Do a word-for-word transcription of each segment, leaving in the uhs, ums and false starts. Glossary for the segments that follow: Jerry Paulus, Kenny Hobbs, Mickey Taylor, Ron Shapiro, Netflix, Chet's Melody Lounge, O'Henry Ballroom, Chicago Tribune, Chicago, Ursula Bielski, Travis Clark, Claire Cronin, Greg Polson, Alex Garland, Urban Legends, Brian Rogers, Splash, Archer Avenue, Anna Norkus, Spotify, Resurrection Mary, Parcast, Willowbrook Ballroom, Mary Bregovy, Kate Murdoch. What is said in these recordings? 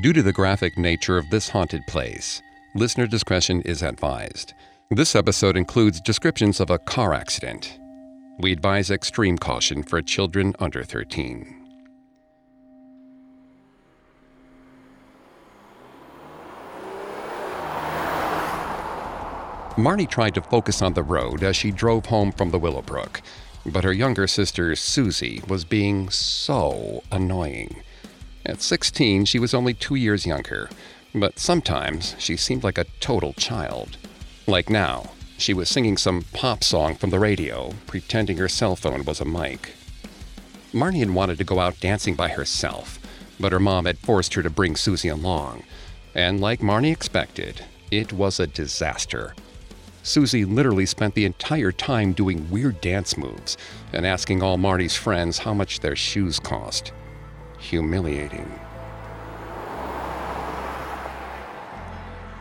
Due to the graphic nature of this haunted place, listener discretion is advised. This episode includes descriptions of a car accident. We advise extreme caution for children under thirteen. Marnie tried to focus on the road as she drove home from the Willowbrook, but her younger sister, Susie, was being so annoying. At sixteen, she was only two years younger, but sometimes she seemed like a total child. Like now, she was singing some pop song from the radio, pretending her cell phone was a mic. Marnie had wanted to go out dancing by herself, but her mom had forced her to bring Susie along, and like Marnie expected, it was a disaster. Susie literally spent the entire time doing weird dance moves and asking all Marty's friends how much their shoes cost. Humiliating.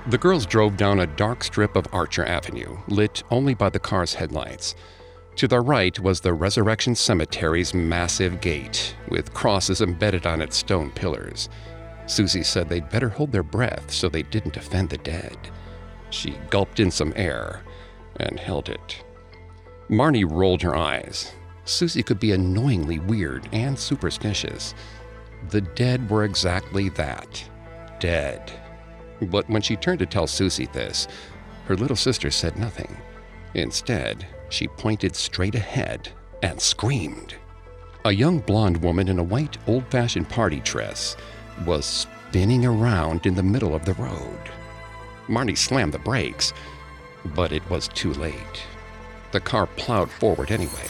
The girls drove down a dark strip of Archer Avenue, lit only by the car's headlights. To their right was the Resurrection Cemetery's massive gate, with crosses embedded on its stone pillars. Susie said they'd better hold their breath so they didn't offend the dead. She gulped in some air and held it. Marnie rolled her eyes. Susie could be annoyingly weird and superstitious. The dead were exactly that, dead. But when she turned to tell Susie this, her little sister said nothing. Instead, she pointed straight ahead and screamed. A young blonde woman in a white, old-fashioned party dress was spinning around in the middle of the road. Marnie slammed the brakes, but it was too late. The car plowed forward anyway.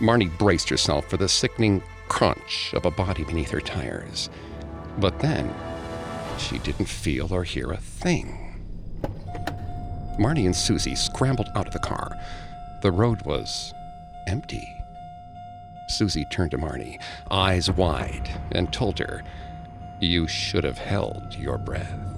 Marnie braced herself for the sickening crunch of a body beneath her tires. But then, she didn't feel or hear a thing. Marnie and Susie scrambled out of the car. The road was empty. Susie turned to Marnie, eyes wide, and told her, "You should have held your breath."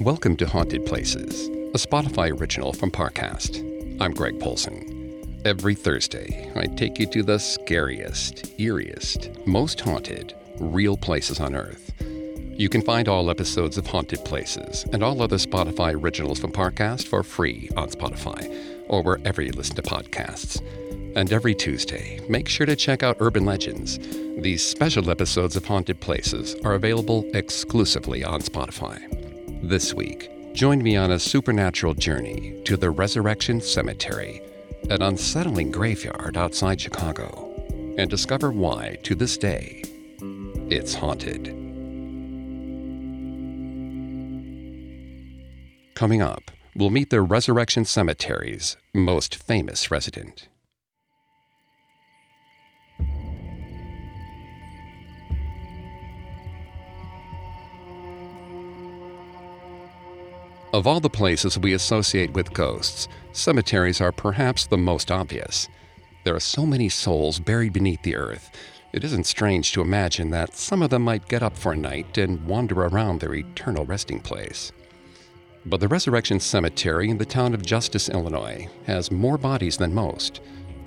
Welcome to Haunted Places, a Spotify original from Parcast. I'm Greg Polson. Every Thursday, I take you to the scariest, eeriest, most haunted, real places on Earth. You can find all episodes of Haunted Places and all other Spotify originals from Parcast for free on Spotify or wherever you listen to podcasts. And every Tuesday, make sure to check out Urban Legends. These special episodes of Haunted Places are available exclusively on Spotify. This week, join me on a supernatural journey to the Resurrection Cemetery, an unsettling graveyard outside Chicago, and discover why, to this day, it's haunted. Coming up, we'll meet the Resurrection Cemetery's most famous resident. Of all the places we associate with ghosts, cemeteries are perhaps the most obvious. There are so many souls buried beneath the earth, it isn't strange to imagine that some of them might get up for a night and wander around their eternal resting place. But the Resurrection Cemetery in the town of Justice, Illinois, has more bodies than most.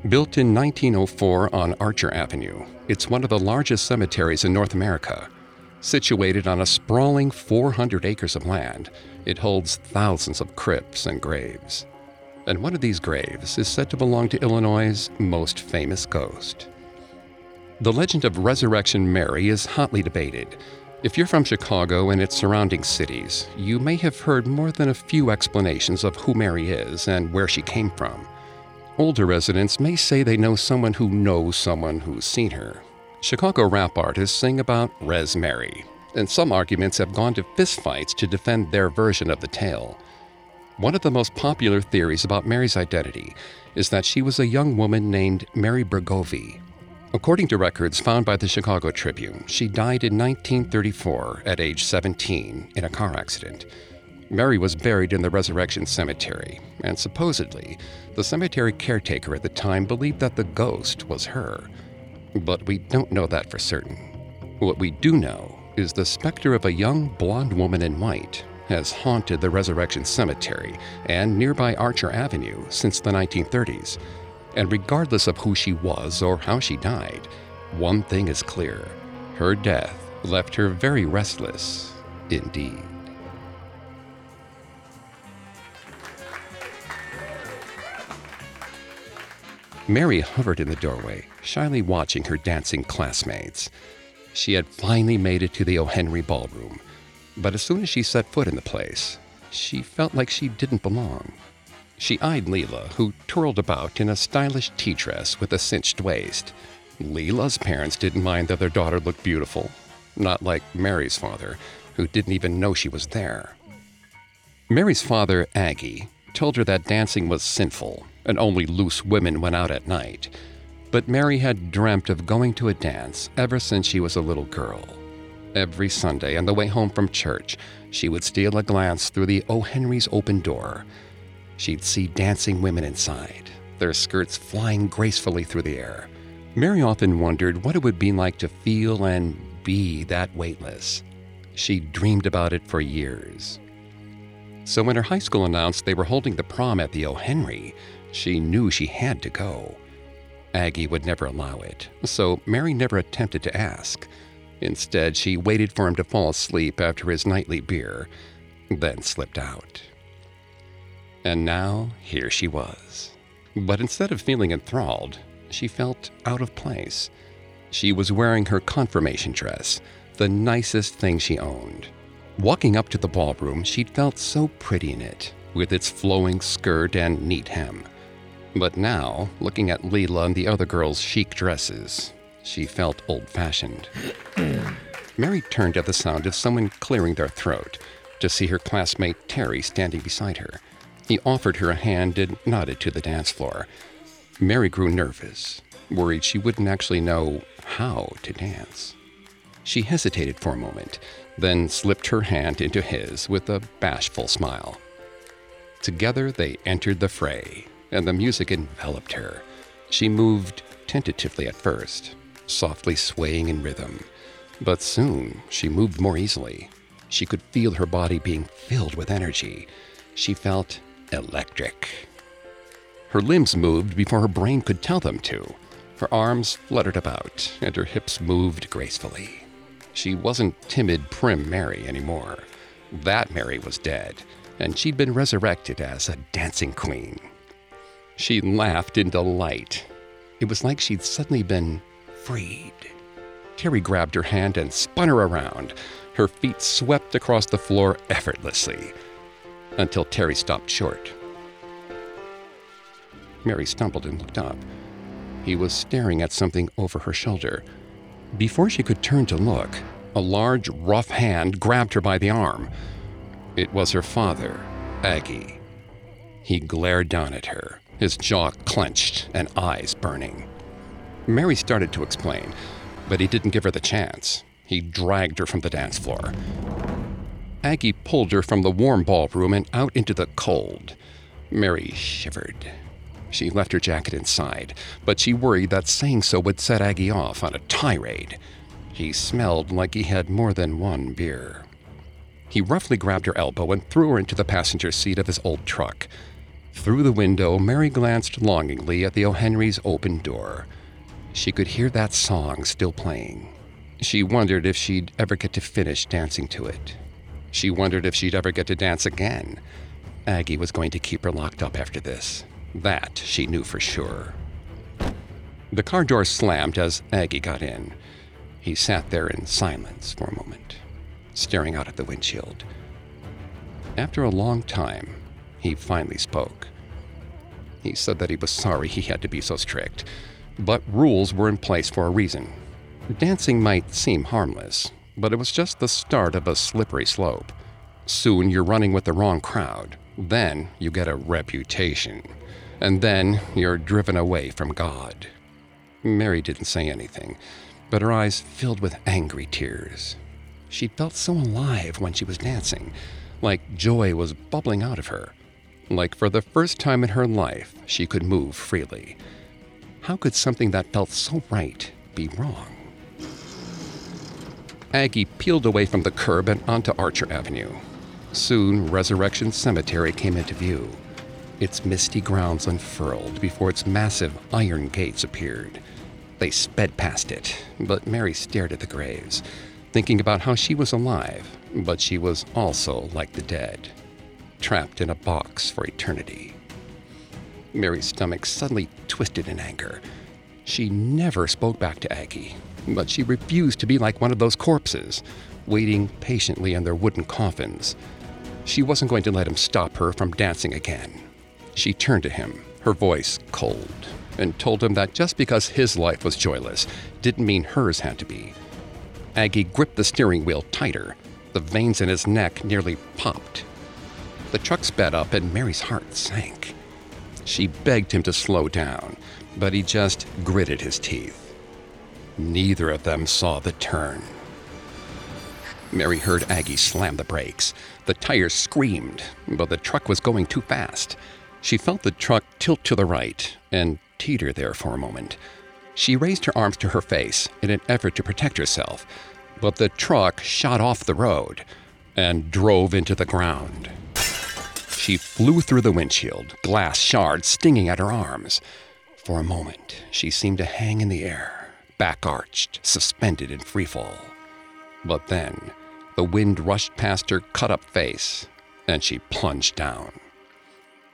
Built in nineteen oh four on Archer Avenue, it's one of the largest cemeteries in North America. Situated on a sprawling four hundred acres of land, it holds thousands of crypts and graves. And one of these graves is said to belong to Illinois' most famous ghost. The legend of Resurrection Mary is hotly debated. If you're from Chicago and its surrounding cities, you may have heard more than a few explanations of who Mary is and where she came from. Older residents may say they know someone who knows someone who's seen her. Chicago rap artists sing about Res Mary, and some arguments have gone to fistfights to defend their version of the tale. One of the most popular theories about Mary's identity is that she was a young woman named Mary Bregovy. According to records found by the Chicago Tribune, she died in nineteen thirty-four at age seventeen in a car accident. Mary was buried in the Resurrection Cemetery, and supposedly, the cemetery caretaker at the time believed that the ghost was her. But we don't know that for certain. What we do know is the specter of a young blonde woman in white has haunted the Resurrection Cemetery and nearby Archer Avenue since the nineteen thirties. And regardless of who she was or how she died, one thing is clear: her death left her very restless indeed. Mary hovered in the doorway, shyly watching her dancing classmates. She had finally made it to the O'Henry Ballroom, but as soon as she set foot in the place, she felt like she didn't belong. She eyed Leela, who twirled about in a stylish tea dress with a cinched waist. Leela's parents didn't mind that their daughter looked beautiful, not like Mary's father, who didn't even know she was there. Mary's father, Aggie, told her that dancing was sinful and only loose women went out at night. But Mary had dreamt of going to a dance ever since she was a little girl. Every Sunday on the way home from church, she would steal a glance through the O'Henry's open door. She'd see dancing women inside, their skirts flying gracefully through the air. Mary often wondered what it would be like to feel and be that weightless. She dreamed about it for years. So when her high school announced they were holding the prom at the O'Henry, she knew she had to go. Aggie would never allow it, so Mary never attempted to ask. Instead, she waited for him to fall asleep after his nightly beer, then slipped out. And now, here she was. But instead of feeling enthralled, she felt out of place. She was wearing her confirmation dress, the nicest thing she owned. Walking up to the ballroom, she felt so pretty in it, with its flowing skirt and neat hem. But now, looking at Leela and the other girls' chic dresses, she felt old-fashioned. Mary turned at the sound of someone clearing their throat to see her classmate Terry standing beside her. He offered her a hand and nodded to the dance floor. Mary grew nervous, worried she wouldn't actually know how to dance. She hesitated for a moment, then slipped her hand into his with a bashful smile. Together they entered the fray, and the music enveloped her. She moved tentatively at first, softly swaying in rhythm. But soon, she moved more easily. She could feel her body being filled with energy. She felt electric. Her limbs moved before her brain could tell them to. Her arms fluttered about, and her hips moved gracefully. She wasn't timid, prim Mary anymore. That Mary was dead, and she'd been resurrected as a dancing queen. She laughed in delight. It was like she'd suddenly been freed. Terry grabbed her hand and spun her around. Her feet swept across the floor effortlessly, until Terry stopped short. Mary stumbled and looked up. He was staring at something over her shoulder. Before she could turn to look, a large, rough hand grabbed her by the arm. It was her father, Aggie. He glared down at her, his jaw clenched and eyes burning. Mary started to explain, but he didn't give her the chance. He dragged her from the dance floor. Aggie pulled her from the warm ballroom and out into the cold. Mary shivered. She left her jacket inside, but she worried that saying so would set Aggie off on a tirade. He smelled like he had more than one beer. He roughly grabbed her elbow and threw her into the passenger seat of his old truck. Through the window, Mary glanced longingly at the O'Henry's open door. She could hear that song still playing. She wondered if she'd ever get to finish dancing to it. She wondered if she'd ever get to dance again. Aggie was going to keep her locked up after this. That she knew for sure. The car door slammed as Aggie got in. He sat there in silence for a moment, staring out at the windshield. After a long time, he finally spoke. He said that he was sorry he had to be so strict, but rules were in place for a reason. Dancing might seem harmless, but it was just the start of a slippery slope. Soon you're running with the wrong crowd, then you get a reputation, and then you're driven away from God. Mary didn't say anything, but her eyes filled with angry tears. She felt so alive when she was dancing, like joy was bubbling out of her. Like for the first time in her life, she could move freely. How could something that felt so right be wrong? Aggie peeled away from the curb and onto Archer Avenue. Soon, Resurrection Cemetery came into view. Its misty grounds unfurled before its massive iron gates appeared. They sped past it, but Mary stared at the graves, thinking about how she was alive, but she was also like the dead, trapped in a box for eternity. Mary's stomach suddenly twisted in anger. She never spoke back to Aggie, but she refused to be like one of those corpses, waiting patiently in their wooden coffins. She wasn't going to let him stop her from dancing again. She turned to him, her voice cold, and told him that just because his life was joyless didn't mean hers had to be. Aggie gripped the steering wheel tighter. The veins in his neck nearly popped. The truck sped up and Mary's heart sank. She begged him to slow down, but he just gritted his teeth. Neither of them saw the turn. Mary heard Aggie slam the brakes. The tires screamed, but the truck was going too fast. She felt the truck tilt to the right and teeter there for a moment. She raised her arms to her face in an effort to protect herself, but the truck shot off the road and drove into the ground. She flew through the windshield, glass shards stinging at her arms. For a moment, she seemed to hang in the air, back arched, suspended in free fall. But then, the wind rushed past her cut-up face, and she plunged down.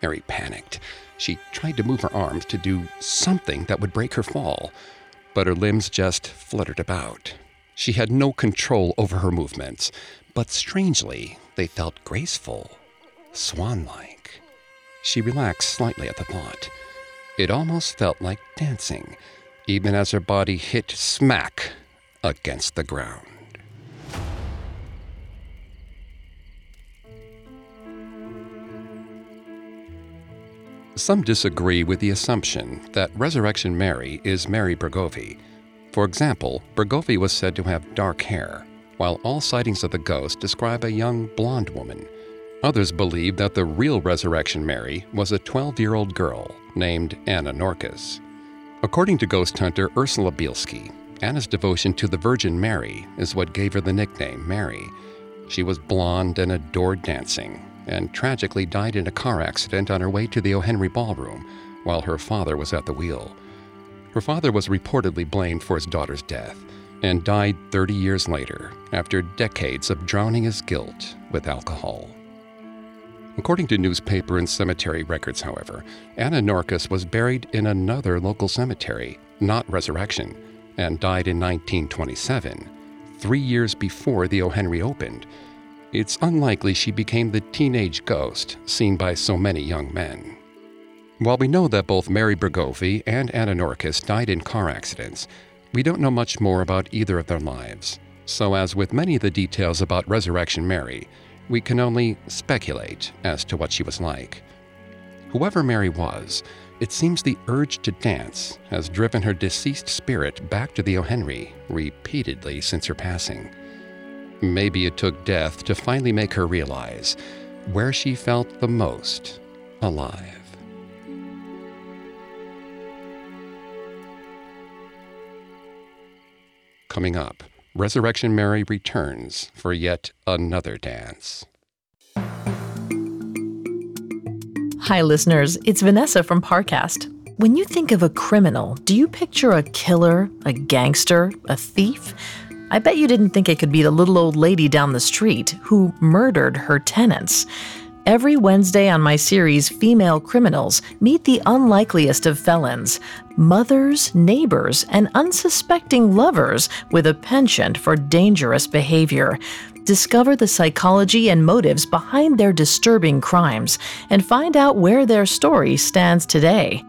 Mary panicked. She tried to move her arms to do something that would break her fall, but her limbs just fluttered about. She had no control over her movements, but strangely, they felt graceful, swan-like. She relaxed slightly at the thought. It almost felt like dancing, even as her body hit smack against the ground. Some disagree with the assumption that Resurrection Mary is Mary Bregovy. For example, Bregovy was said to have dark hair, while all sightings of the ghost describe a young blonde woman. Others believe that the real Resurrection Mary was a twelve-year-old girl named Anna Norkus. According to ghost hunter Ursula Bielski, Anna's devotion to the Virgin Mary is what gave her the nickname Mary. She was blonde and adored dancing, and tragically died in a car accident on her way to the O'Henry Ballroom while her father was at the wheel. Her father was reportedly blamed for his daughter's death and died thirty years later after decades of drowning his guilt with alcohol. According to newspaper and cemetery records, however, Anna Norkus was buried in another local cemetery, not Resurrection, and died in nineteen twenty-seven, three years before the O'Henry opened. It's unlikely she became the teenage ghost seen by so many young men. While we know that both Mary Bregovy and Anna Norkus died in car accidents, we don't know much more about either of their lives. So as with many of the details about Resurrection Mary, we can only speculate as to what she was like. Whoever Mary was, it seems the urge to dance has driven her deceased spirit back to the O'Henry repeatedly since her passing. Maybe it took death to finally make her realize where she felt the most alive. Coming up, Resurrection Mary returns for yet another dance. Hi, listeners. It's Vanessa from Parcast. When you think of a criminal, do you picture a killer, a gangster, a thief? I bet you didn't think it could be the little old lady down the street who murdered her tenants. Every Wednesday on my series, Female Criminals, meet the unlikeliest of felons, mothers, neighbors, and unsuspecting lovers with a penchant for dangerous behavior. Discover the psychology and motives behind their disturbing crimes and find out where their story stands today.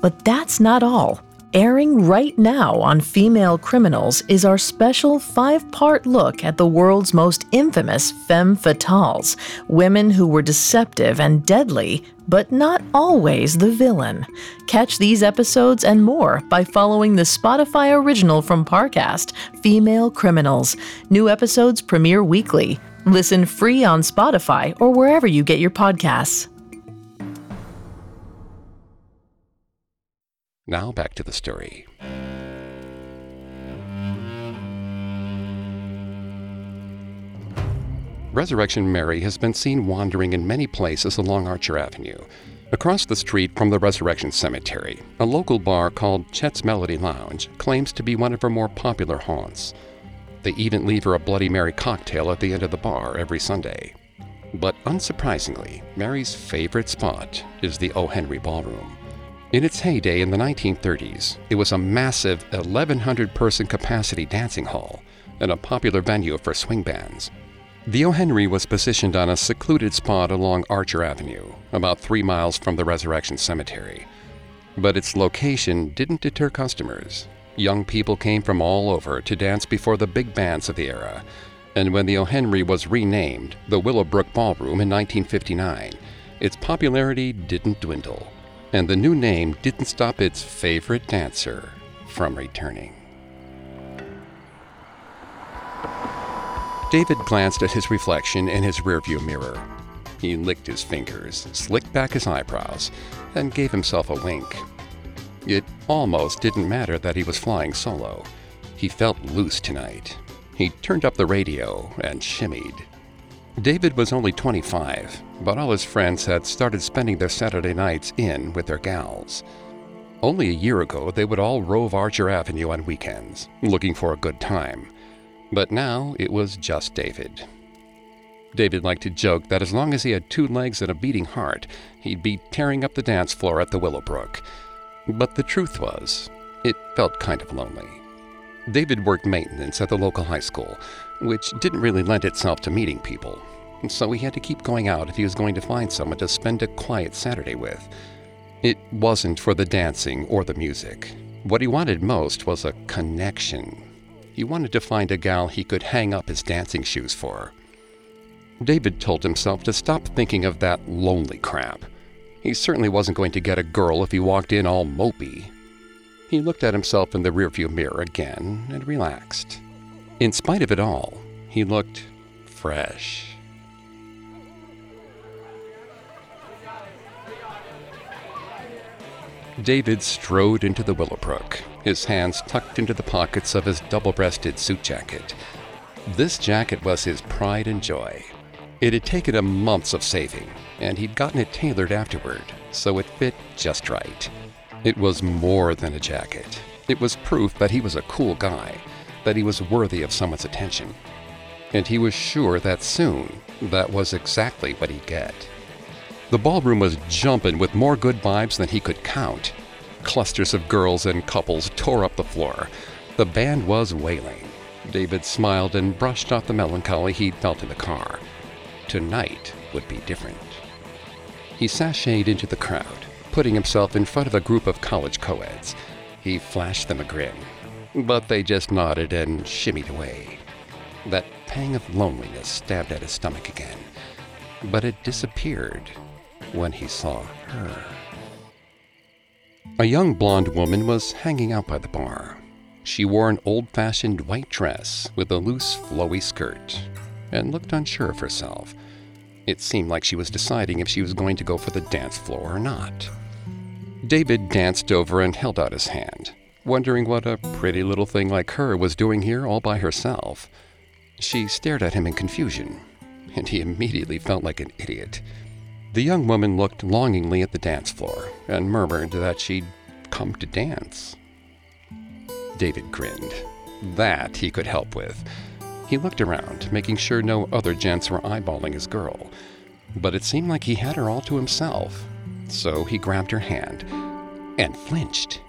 But that's not all. Airing right now on Female Criminals is our special five-part look at the world's most infamous femme fatales, women who were deceptive and deadly, but not always the villain. Catch these episodes and more by following the Spotify original from Parcast, Female Criminals. New episodes premiere weekly. Listen free on Spotify or wherever you get your podcasts. Now back to the story. Resurrection Mary has been seen wandering in many places along Archer Avenue. Across the street from the Resurrection Cemetery, a local bar called Chet's Melody Lounge claims to be one of her more popular haunts. They even leave her a Bloody Mary cocktail at the end of the bar every Sunday. But unsurprisingly, Mary's favorite spot is the O'Henry Ballroom. In its heyday in the nineteen thirties, it was a massive eleven hundred person capacity dancing hall and a popular venue for swing bands. The O'Henry was positioned on a secluded spot along Archer Avenue, about three miles from the Resurrection Cemetery. But its location didn't deter customers. Young people came from all over to dance before the big bands of the era, and when the O'Henry was renamed the Willowbrook Ballroom in nineteen fifty-nine, its popularity didn't dwindle, and the new name didn't stop its favorite dancer from returning. David glanced at his reflection in his rearview mirror. He licked his fingers, slicked back his eyebrows, and gave himself a wink. It almost didn't matter that he was flying solo. He felt loose tonight. He turned up the radio and shimmied. David was only twenty-five, but all his friends had started spending their Saturday nights in with their gals. Only a year ago, they would all rove Archer Avenue on weekends, looking for a good time. But now it was just David. David liked to joke that as long as he had two legs and a beating heart, he'd be tearing up the dance floor at the Willowbrook. But the truth was, it felt kind of lonely. David worked maintenance at the local high school, which didn't really lend itself to meeting people, so he had to keep going out if he was going to find someone to spend a quiet Saturday with. It wasn't for the dancing or the music. What he wanted most was a connection. He wanted to find a gal he could hang up his dancing shoes for. David told himself to stop thinking of that lonely crap. He certainly wasn't going to get a girl if he walked in all mopey. He looked at himself in the rearview mirror again and relaxed. In spite of it all, he looked fresh. David strode into the Willowbrook, his hands tucked into the pockets of his double-breasted suit jacket. This jacket was his pride and joy. It had taken him months of saving, and he'd gotten it tailored afterward, so it fit just right. It was more than a jacket. It was proof that he was a cool guy, that he was worthy of someone's attention. And he was sure that soon, that was exactly what he'd get. The ballroom was jumping with more good vibes than he could count. Clusters of girls and couples tore up the floor. The band was wailing. David smiled and brushed off the melancholy he'd felt in the car. Tonight would be different. He sashayed into the crowd, putting himself in front of a group of college co-eds. He flashed them a grin, but they just nodded and shimmied away. That pang of loneliness stabbed at his stomach again, but it disappeared when he saw her. A young blonde woman was hanging out by the bar. She wore an old-fashioned white dress with a loose, flowy skirt and looked unsure of herself. It seemed like she was deciding if she was going to go for the dance floor or not. David danced over and held out his hand, wondering what a pretty little thing like her was doing here all by herself. She stared at him in confusion, and he immediately felt like an idiot. The young woman looked longingly at the dance floor and murmured that she'd come to dance. David grinned. That he could help with. He looked around, making sure no other gents were eyeballing his girl. But it seemed like he had her all to himself. So he grabbed her hand and flinched.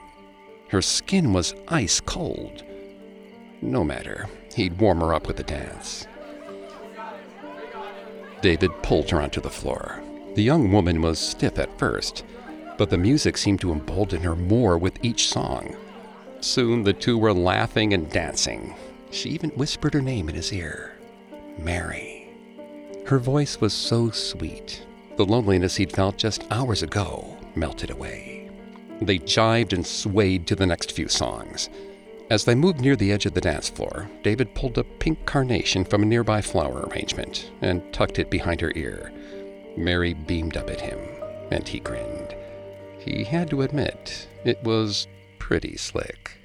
Her skin was ice cold. No matter, he'd warm her up with the dance. David pulled her onto the floor. The young woman was stiff at first, but the music seemed to embolden her more with each song. Soon the two were laughing and dancing. She even whispered her name in his ear, Mary. Her voice was so sweet. The loneliness he'd felt just hours ago melted away. They jived and swayed to the next few songs. As they moved near the edge of the dance floor, David pulled a pink carnation from a nearby flower arrangement and tucked it behind her ear. Mary beamed up at him, and he grinned. He had to admit, it was pretty slick.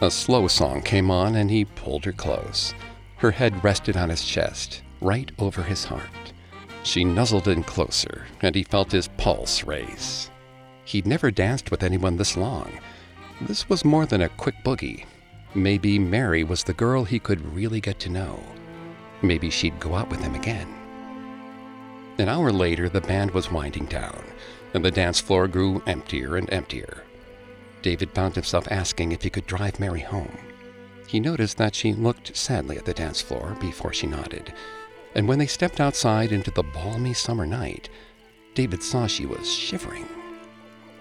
A slow song came on, and he pulled her close. Her head rested on his chest, right over his heart. She nuzzled in closer, and he felt his pulse race. He'd never danced with anyone this long. This was more than a quick boogie. Maybe Mary was the girl he could really get to know. Maybe she'd go out with him again. An hour later, the band was winding down, and the dance floor grew emptier and emptier. David found himself asking if he could drive Mary home. He noticed that she looked sadly at the dance floor before she nodded, and when they stepped outside into the balmy summer night, David saw she was shivering.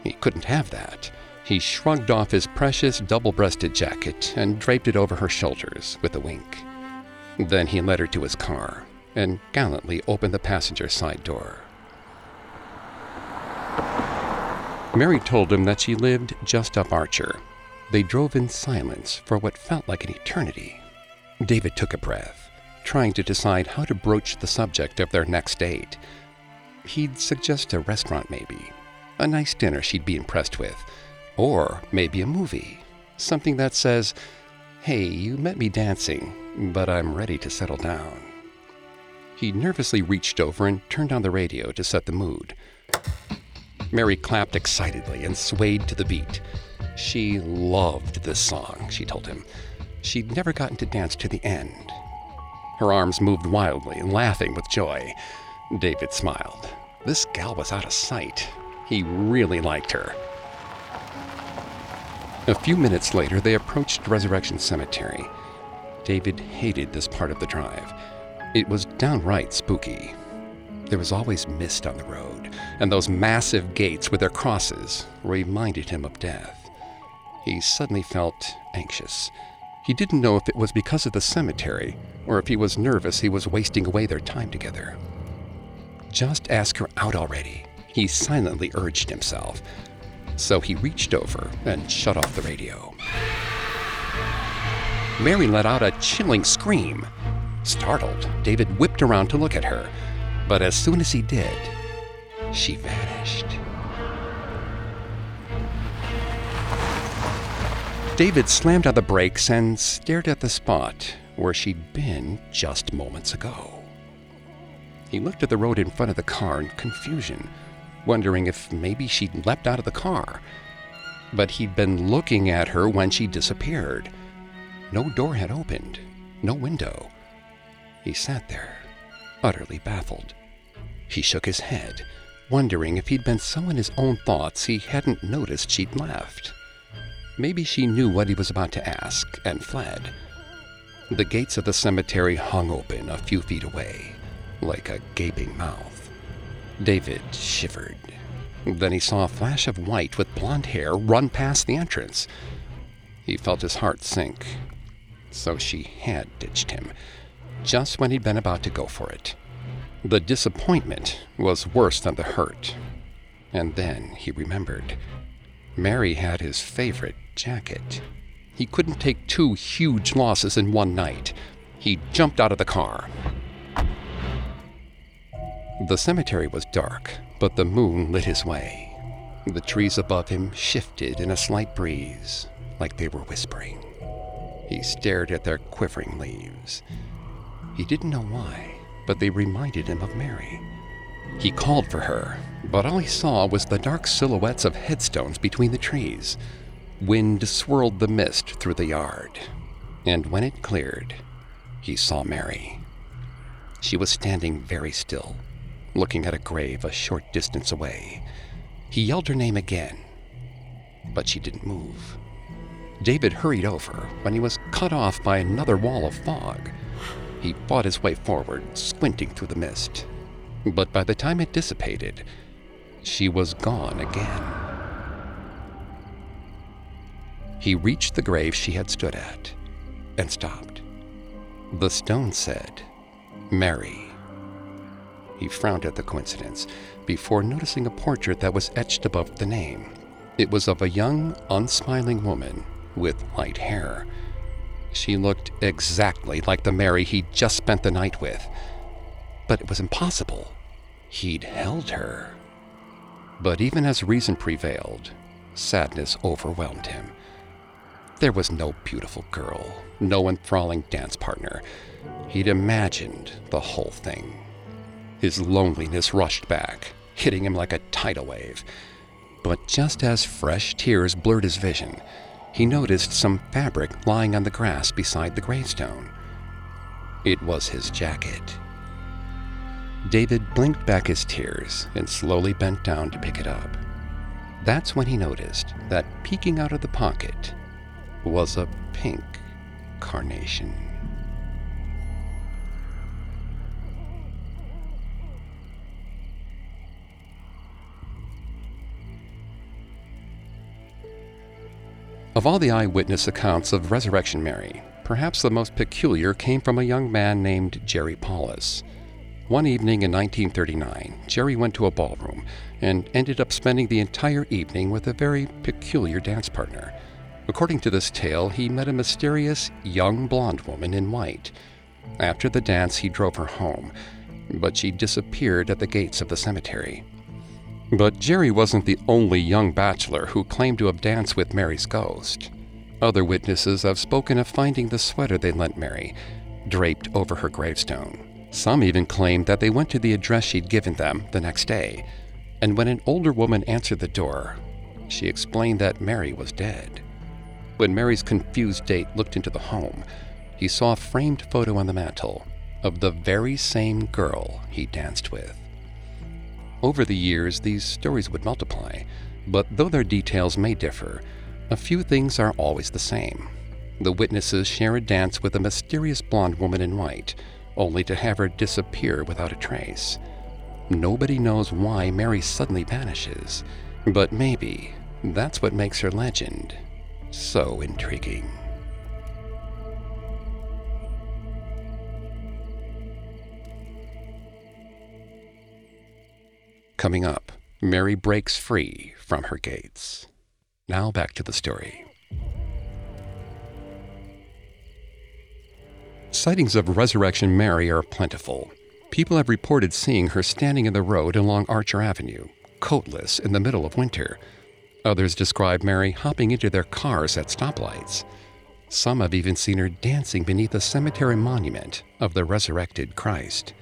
He couldn't have that. He shrugged off his precious double-breasted jacket and draped it over her shoulders with a wink. Then he led her to his car and gallantly opened the passenger side door. Mary told him that she lived just up Archer. They drove in silence for what felt like an eternity. David took a breath, trying to decide how to broach the subject of their next date. He'd suggest a restaurant maybe, a nice dinner she'd be impressed with, or maybe a movie, something that says, "Hey, you met me dancing, but I'm ready to settle down." He nervously reached over and turned on the radio to set the mood. Mary clapped excitedly and swayed to the beat. She loved this song, she told him. She'd never gotten to dance to the end. Her arms moved wildly, laughing with joy. David smiled. This gal was out of sight. He really liked her. A few minutes later, they approached Resurrection Cemetery. David hated this part of the drive. It was downright spooky. There was always mist on the road, and those massive gates with their crosses reminded him of death. He suddenly felt anxious. He didn't know if it was because of the cemetery or if he was nervous he was wasting away their time together. Just ask her out already, he silently urged himself. So he reached over and shut off the radio. Mary let out a chilling scream. Startled, David whipped around to look at her, but as soon as he did, she vanished. David slammed on the brakes and stared at the spot where she'd been just moments ago. He looked at the road in front of the car in confusion, wondering if maybe she'd leapt out of the car. But he'd been looking at her when she disappeared. No door had opened, no window. He sat there, utterly baffled. He shook his head, wondering if he'd been so in his own thoughts he hadn't noticed she'd left. Maybe she knew what he was about to ask and fled. The gates of the cemetery hung open a few feet away, like a gaping mouth. David shivered. Then he saw a flash of white with blonde hair run past the entrance. He felt his heart sink. So she had ditched him, just when he'd been about to go for it. The disappointment was worse than the hurt. And then he remembered. Mary had his favorite jacket. He couldn't take two huge losses in one night. He jumped out of the car. The cemetery was dark, but the moon lit his way. The trees above him shifted in a slight breeze, like they were whispering. He stared at their quivering leaves. He didn't know why, but they reminded him of Mary. He called for her, but all he saw was the dark silhouettes of headstones between the trees. Wind swirled the mist through the yard, and when it cleared, he saw Mary. She was standing very still, looking at a grave a short distance away. He yelled her name again, but she didn't move. David hurried over when he was cut off by another wall of fog. He fought his way forward, squinting through the mist. But by the time it dissipated, she was gone again. He reached the grave she had stood at and stopped. The stone said, "Mary." He frowned at the coincidence before noticing a portrait that was etched above the name. It was of a young, unsmiling woman with light hair. She looked exactly like the Mary he'd just spent the night with. But it was impossible. He'd held her. But even as reason prevailed, sadness overwhelmed him. There was no beautiful girl, no enthralling dance partner. He'd imagined the whole thing. His loneliness rushed back, hitting him like a tidal wave. But just as fresh tears blurred his vision, he noticed some fabric lying on the grass beside the gravestone. It was his jacket. David blinked back his tears and slowly bent down to pick it up. That's when he noticed that peeking out of the pocket was a pink carnation. Of all the eyewitness accounts of Resurrection Mary, perhaps the most peculiar came from a young man named Jerry Paulus. One evening in nineteen thirty-nine, Jerry went to a ballroom and ended up spending the entire evening with a very peculiar dance partner. According to this tale, he met a mysterious young blonde woman in white. After the dance, he drove her home, but she disappeared at the gates of the cemetery. But Jerry wasn't the only young bachelor who claimed to have danced with Mary's ghost. Other witnesses have spoken of finding the sweater they lent Mary, draped over her gravestone. Some even claimed that they went to the address she'd given them the next day, and when an older woman answered the door, she explained that Mary was dead. When Mary's confused date looked into the home, he saw a framed photo on the mantel of the very same girl he danced with. Over the years, these stories would multiply, but though their details may differ, a few things are always the same. The witnesses share a dance with a mysterious blonde woman in white, only to have her disappear without a trace. Nobody knows why Mary suddenly vanishes, but maybe that's what makes her legend so intriguing. Coming up, Mary breaks free from her gates. Now back to the story. Sightings of Resurrection Mary are plentiful. People have reported seeing her standing in the road along Archer Avenue, coatless in the middle of winter. Others describe Mary hopping into their cars at stoplights. Some have even seen her dancing beneath a cemetery monument of the resurrected Christ.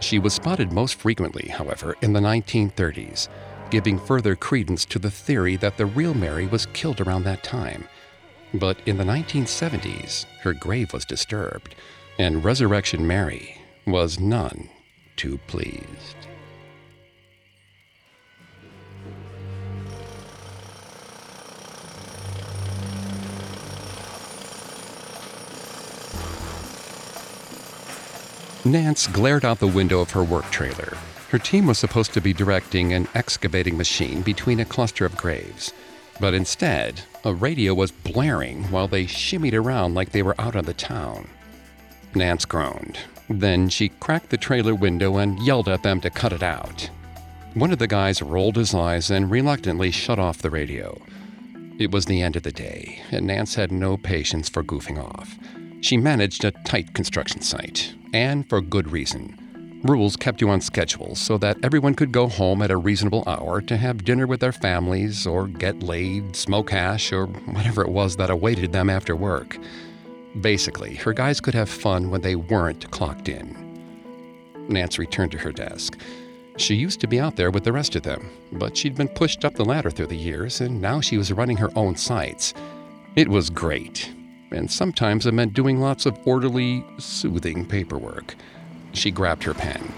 She was spotted most frequently, however, in the nineteen thirties, giving further credence to the theory that the real Mary was killed around that time. But in the nineteen seventies, her grave was disturbed, and Resurrection Mary was none too pleased. Nance glared out the window of her work trailer. Her team was supposed to be directing an excavating machine between a cluster of graves, but instead, a radio was blaring while they shimmied around like they were out on the town. Nance groaned. Then she cracked the trailer window and yelled at them to cut it out. One of the guys rolled his eyes and reluctantly shut off the radio. It was the end of the day, and Nance had no patience for goofing off. She managed a tight construction site, and for good reason. Rules kept you on schedule so that everyone could go home at a reasonable hour to have dinner with their families or get laid, smoke hash, or whatever it was that awaited them after work. Basically, her guys could have fun when they weren't clocked in. Nance returned to her desk. She used to be out there with the rest of them, but she'd been pushed up the ladder through the years, and now she was running her own sites. It was great. And sometimes it meant doing lots of orderly, soothing paperwork. She grabbed her pen.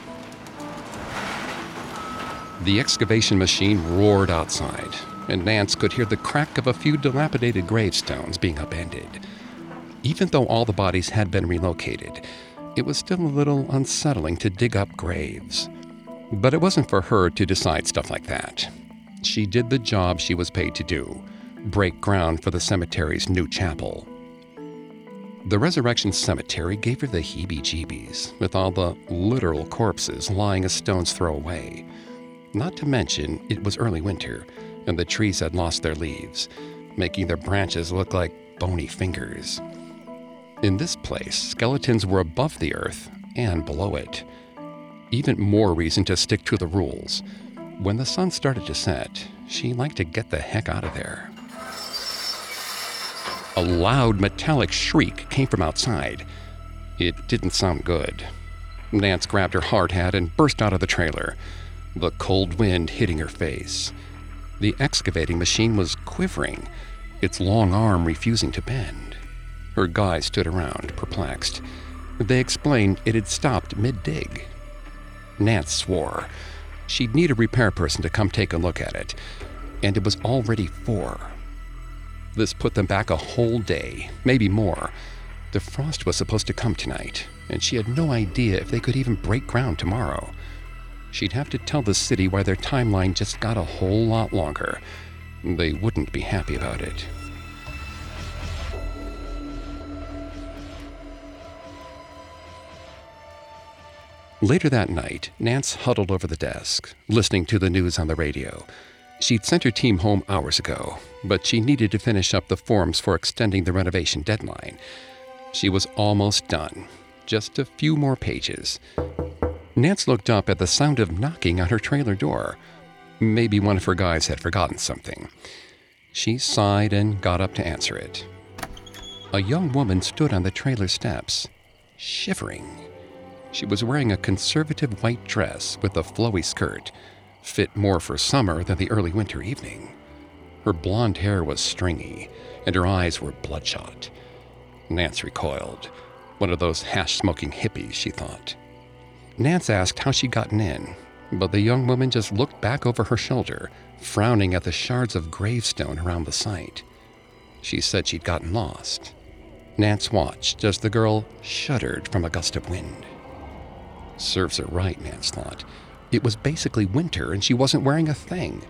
The excavation machine roared outside, and Nance could hear the crack of a few dilapidated gravestones being upended. Even though all the bodies had been relocated, it was still a little unsettling to dig up graves. But it wasn't for her to decide stuff like that. She did the job she was paid to do, break ground for the cemetery's new chapel. The Resurrection Cemetery gave her the heebie-jeebies, with all the literal corpses lying a stone's throw away. Not to mention, it was early winter, and the trees had lost their leaves, making their branches look like bony fingers. In this place, skeletons were above the earth and below it. Even more reason to stick to the rules. When the sun started to set, she liked to get the heck out of there. A loud metallic shriek came from outside. It didn't sound good. Nance grabbed her hard hat and burst out of the trailer, the cold wind hitting her face. The excavating machine was quivering, its long arm refusing to bend. Her guys stood around, perplexed. They explained it had stopped mid-dig. Nance swore. She'd need a repair person to come take a look at it, and it was already four. This put them back a whole day, maybe more. The frost was supposed to come tonight, and she had no idea if they could even break ground tomorrow. She'd have to tell the city why their timeline just got a whole lot longer. They wouldn't be happy about it. Later that night, Nance huddled over the desk, listening to the news on the radio. She'd sent her team home hours ago, but she needed to finish up the forms for extending the renovation deadline. She was almost done, just a few more pages. Nance looked up at the sound of knocking on her trailer door. Maybe one of her guys had forgotten something. She sighed and got up to answer it. A young woman stood on the trailer steps, shivering. She was wearing a conservative white dress with a flowy skirt, fit more for summer than the early winter evening. Her blonde hair was stringy, and her eyes were bloodshot. Nance recoiled. One of those hash-smoking hippies, she thought. Nance asked how she'd gotten in, but the young woman just looked back over her shoulder, frowning at the shards of gravestone around the site. She said she'd gotten lost. Nance watched as the girl shuddered from a gust of wind. Serves her right, Nance thought. It was basically winter, and she wasn't wearing a thing.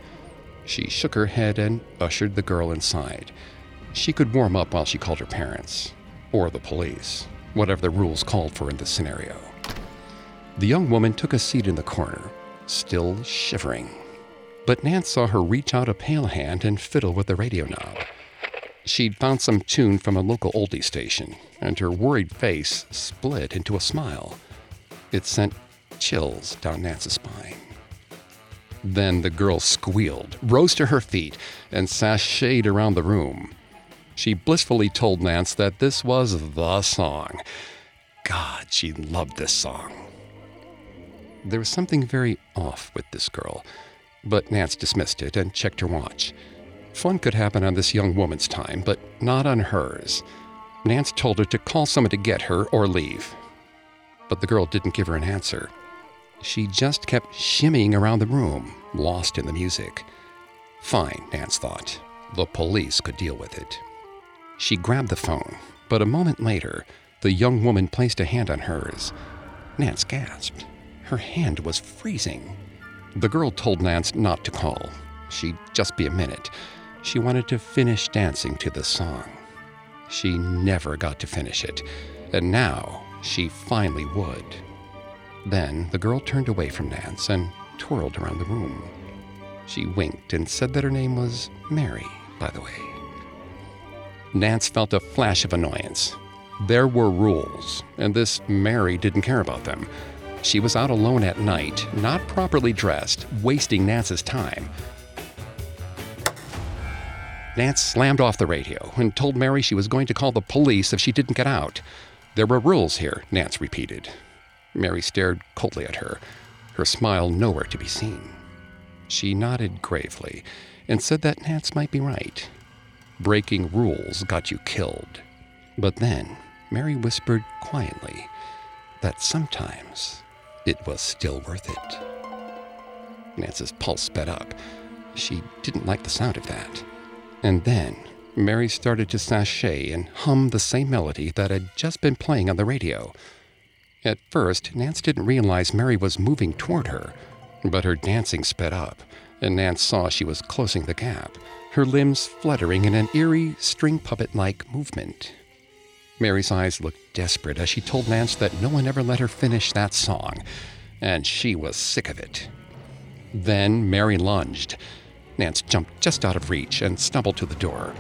She shook her head and ushered the girl inside. She could warm up while she called her parents, or the police, whatever the rules called for in this scenario. The young woman took a seat in the corner, still shivering. But Nance saw her reach out a pale hand and fiddle with the radio knob. She'd found some tune from a local oldie station, and her worried face split into a smile. It sent chills down Nance's spine. Then the girl squealed, rose to her feet, and sashayed around the room. She blissfully told Nance that this was the song. God, she loved this song. There was something very off with this girl, but Nance dismissed it and checked her watch. Fun could happen on this young woman's time, but not on hers. Nance told her to call someone to get her or leave. But the girl didn't give her an answer. She just kept shimmying around the room, lost in the music. Fine, Nance thought. The police could deal with it. She grabbed the phone, but a moment later, the young woman placed a hand on hers. Nance gasped. Her hand was freezing. The girl told Nance not to call. She'd just be a minute. She wanted to finish dancing to the song. She never got to finish it, and now she finally would. Then the girl turned away from Nance and twirled around the room. She winked and said that her name was Mary, by the way. Nance felt a flash of annoyance. There were rules, and this Mary didn't care about them. She was out alone at night, not properly dressed, wasting Nance's time. Nance slammed off the radio and told Mary she was going to call the police if she didn't get out. There were rules here, Nance repeated. Mary stared coldly at her, her smile nowhere to be seen. She nodded gravely and said that Nance might be right. Breaking rules got you killed. But then Mary whispered quietly that sometimes it was still worth it. Nance's pulse sped up. She didn't like the sound of that. And then Mary started to sashay and hum the same melody that had just been playing on the radio. At first, Nance didn't realize Mary was moving toward her, but her dancing sped up, and Nance saw she was closing the gap, her limbs fluttering in an eerie, string puppet-like movement. Mary's eyes looked desperate as she told Nance that no one ever let her finish that song, and she was sick of it. Then Mary lunged. Nance jumped just out of reach and stumbled to the door.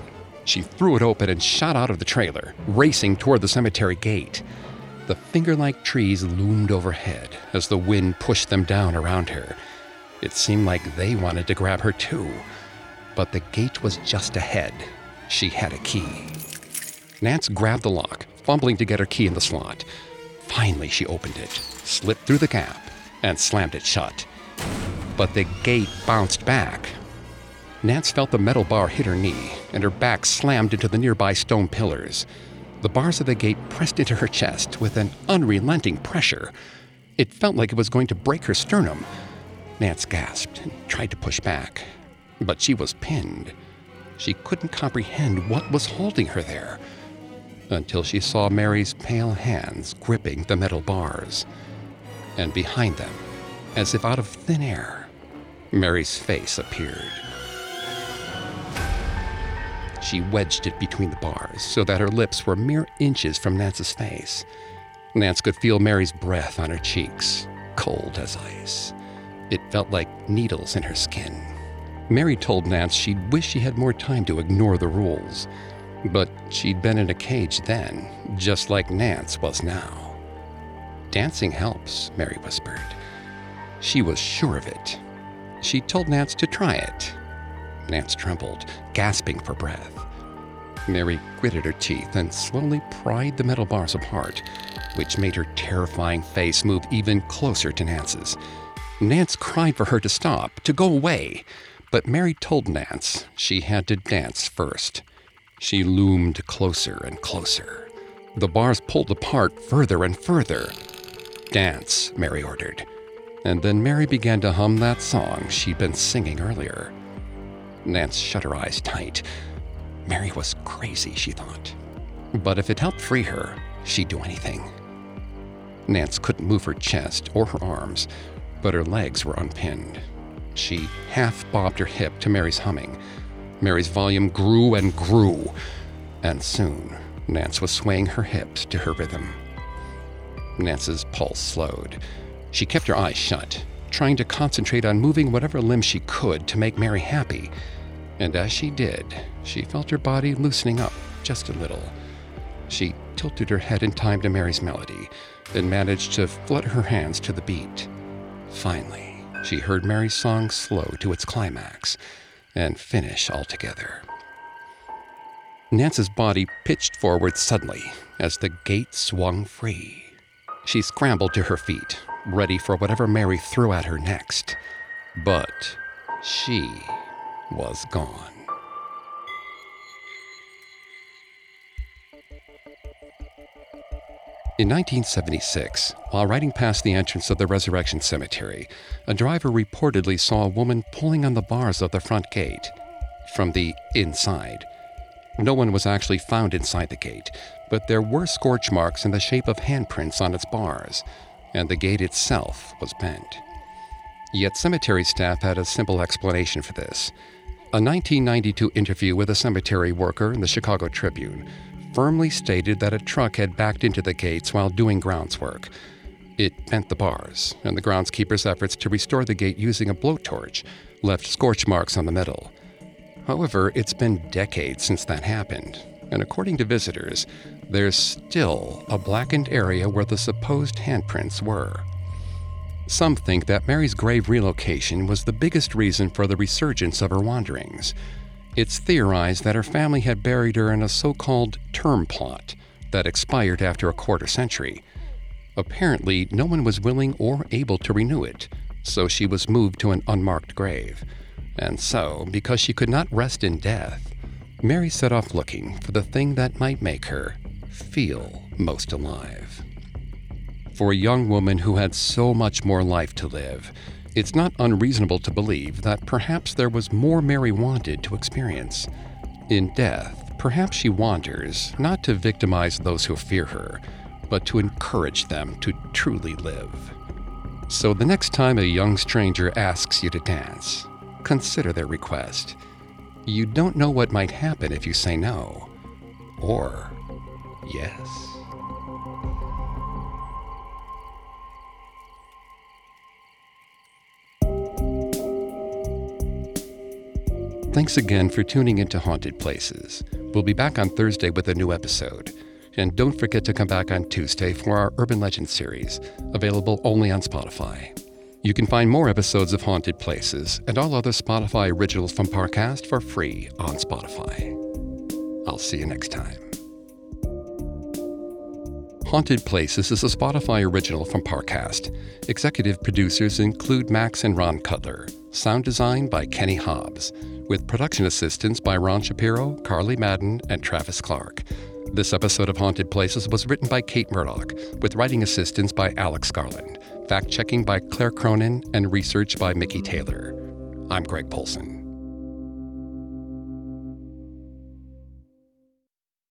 She threw it open and shot out of the trailer, racing toward the cemetery gate. The finger-like trees loomed overhead as the wind pushed them down around her. It seemed like they wanted to grab her too, but the gate was just ahead. She had a key. Nance grabbed the lock, fumbling to get her key in the slot. Finally, she opened it, slipped through the gap, and slammed it shut. But the gate bounced back. Nance felt the metal bar hit her knee, and her back slammed into the nearby stone pillars. The bars of the gate pressed into her chest with an unrelenting pressure. It felt like it was going to break her sternum. Nance gasped and tried to push back, but she was pinned. She couldn't comprehend what was holding her there, until she saw Mary's pale hands gripping the metal bars. And behind them, as if out of thin air, Mary's face appeared. She wedged it between the bars so that her lips were mere inches from Nance's face. Nance could feel Mary's breath on her cheeks, cold as ice. It felt like needles in her skin. Mary told Nance she'd wish she had more time to ignore the rules, but she'd been in a cage then, just like Nance was now. "Dancing helps," Mary whispered. She was sure of it. She told Nance to try it. Nance trembled, gasping for breath. Mary gritted her teeth and slowly pried the metal bars apart, which made her terrifying face move even closer to Nance's. Nance cried for her to stop, to go away, but Mary told Nance she had to dance first. She loomed closer and closer. The bars pulled apart further and further. "Dance," Mary ordered. And then Mary began to hum that song she'd been singing earlier. Nance shut her eyes tight. Mary was crazy, she thought. But if it helped free her, she'd do anything. Nance couldn't move her chest or her arms, but her legs were unpinned. She half-bobbed her hip to Mary's humming. Mary's volume grew and grew, and soon Nance was swaying her hips to her rhythm. Nance's pulse slowed. She kept her eyes shut, trying to concentrate on moving whatever limb she could to make Mary happy. And as she did, she felt her body loosening up just a little. She tilted her head in time to Mary's melody and managed to flutter her hands to the beat. Finally, she heard Mary's song slow to its climax and finish altogether. Nance's body pitched forward suddenly as the gate swung free. She scrambled to her feet, ready for whatever Mary threw at her next. But she was gone. In nineteen seventy-six, while riding past the entrance of the Resurrection Cemetery, a driver reportedly saw a woman pulling on the bars of the front gate from the inside. No one was actually found inside the gate, but there were scorch marks in the shape of handprints on its bars, and the gate itself was bent. Yet cemetery staff had a simple explanation for this. A nineteen ninety-two interview with a cemetery worker in the Chicago Tribune firmly stated that a truck had backed into the gates while doing grounds work. It bent the bars, and the groundskeeper's efforts to restore the gate using a blowtorch left scorch marks on the metal. However, it's been decades since that happened, and according to visitors, there's still a blackened area where the supposed handprints were. Some think that Mary's grave relocation was the biggest reason for the resurgence of her wanderings. It's theorized that her family had buried her in a so-called term plot that expired after a quarter century. Apparently, no one was willing or able to renew it, so she was moved to an unmarked grave. And so, because she could not rest in death, Mary set off looking for the thing that might make her feel most alive. For a young woman who had so much more life to live, it's not unreasonable to believe that perhaps there was more Mary wanted to experience. In death, perhaps she wanders not to victimize those who fear her, but to encourage them to truly live. So the next time a young stranger asks you to dance, consider their request. You don't know what might happen if you say no, or yes. Thanks again for tuning into Haunted Places. We'll be back on Thursday with a new episode. And don't forget to come back on Tuesday for our Urban Legends series, available only on Spotify. You can find more episodes of Haunted Places and all other Spotify originals from Parcast for free on Spotify. I'll see you next time. Haunted Places is a Spotify original from Parcast. Executive producers include Max and Ron Cutler. Sound design by Kenny Hobbs, with production assistance by Ron Shapiro, Carly Madden, and Travis Clark. This episode of Haunted Places was written by Kate Murdoch, with writing assistance by Alex Garland, fact-checking by Claire Cronin, and research by Mickey Taylor. I'm Greg Polson.